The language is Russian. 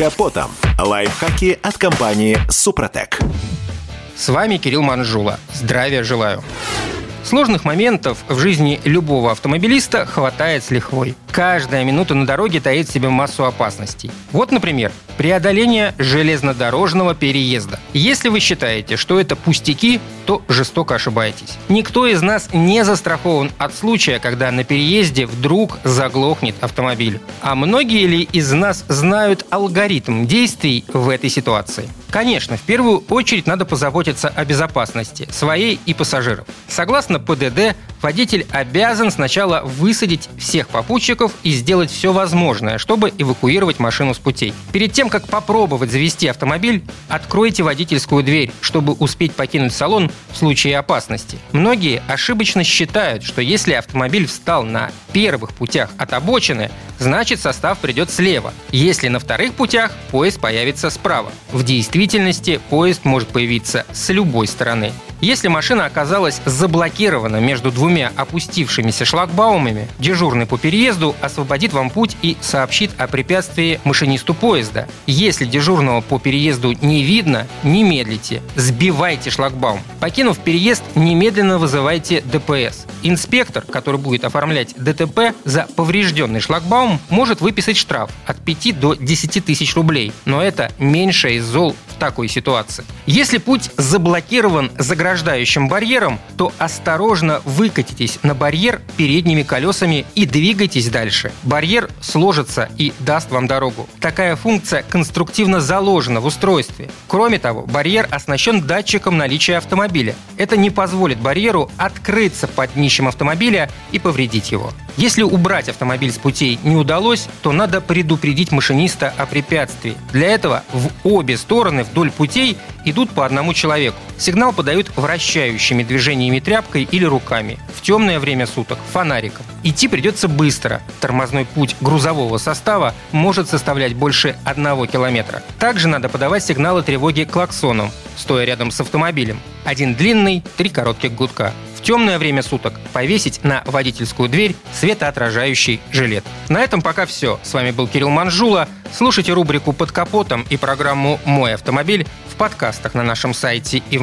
капотом. Лайфхаки от компании «Супротек». С вами Кирилл Манжула. Здравия желаю. Сложных моментов в жизни любого автомобилиста хватает с лихвой. Каждая минута на дороге таит в себе массу опасностей. Вот, например, преодоление железнодорожного переезда. Если вы считаете, что это пустяки, то жестоко ошибаетесь. Никто из нас не застрахован от случая, когда на переезде вдруг заглохнет автомобиль. А многие ли из нас знают алгоритм действий в этой ситуации? Конечно, в первую очередь надо позаботиться о безопасности своей и пассажиров. Согласно ПДД, водитель обязан сначала высадить всех попутчиков и сделать все возможное, чтобы эвакуировать машину с путей. Перед тем, как попробовать завести автомобиль, откройте водительскую дверь, чтобы успеть покинуть салон в случае опасности. Многие ошибочно считают, что если автомобиль встал на первых путях от обочины, значит состав придет слева. Если на вторых путях, поезд появится справа. В действительности поезд может появиться с любой стороны. Если машина оказалась заблокирована между двумя опустившимися шлагбаумами, дежурный по переезду освободит вам путь и сообщит о препятствии машинисту поезда. Если дежурного по переезду не видно, не медлите, сбивайте шлагбаум. Покинув переезд, немедленно вызывайте ДПС. Инспектор, который будет оформлять ДТП, за поврежденный шлагбаум может выписать штраф от 5 до 10 тысяч рублей, но это меньшее из зол в такой ситуации. Если путь заблокирован заграждающим барьером, то осторожно выкатитесь на барьер передними колесами и двигайтесь дальше. Барьер сложится и даст вам дорогу. Такая функция конструктивно заложена в устройстве. Кроме того, барьер оснащен датчиком наличия автомобиля. Это не позволит барьеру открыться под днищем автомобиля и повредить его. Если убрать автомобиль с путей не удалось, то надо предупредить машиниста о препятствии. Для этого в обе стороны вдоль путей идут по одному человеку. Сигнал подают вращающими движениями тряпкой или руками. В темное время суток – фонариком. Идти придется быстро. Тормозной путь грузового состава может составлять больше 1 километра. Также надо подавать сигналы тревоги клаксоном, стоя рядом с автомобилем. 1 длинный, 3 коротких гудка. В темное время суток повесить на водительскую дверь светоотражающий жилет. На этом пока все. С вами был Кирилл Манжула. Слушайте рубрику «Под капотом» и программу «Мой автомобиль» в подкастах на нашем сайте и в